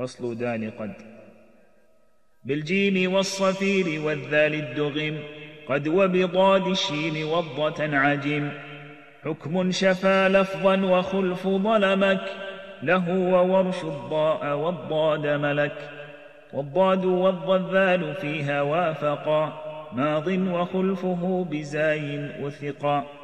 أصل دال قد. بالجيم والصفير والذال الدغم قد وبضاد الشين وضة عجم. حكم شفى لفظا وخلف ظلمك له وورش الضاء والضاد ملك. والضاد والضذال فيها وافقا ماض وخلفه بزاي وثقا.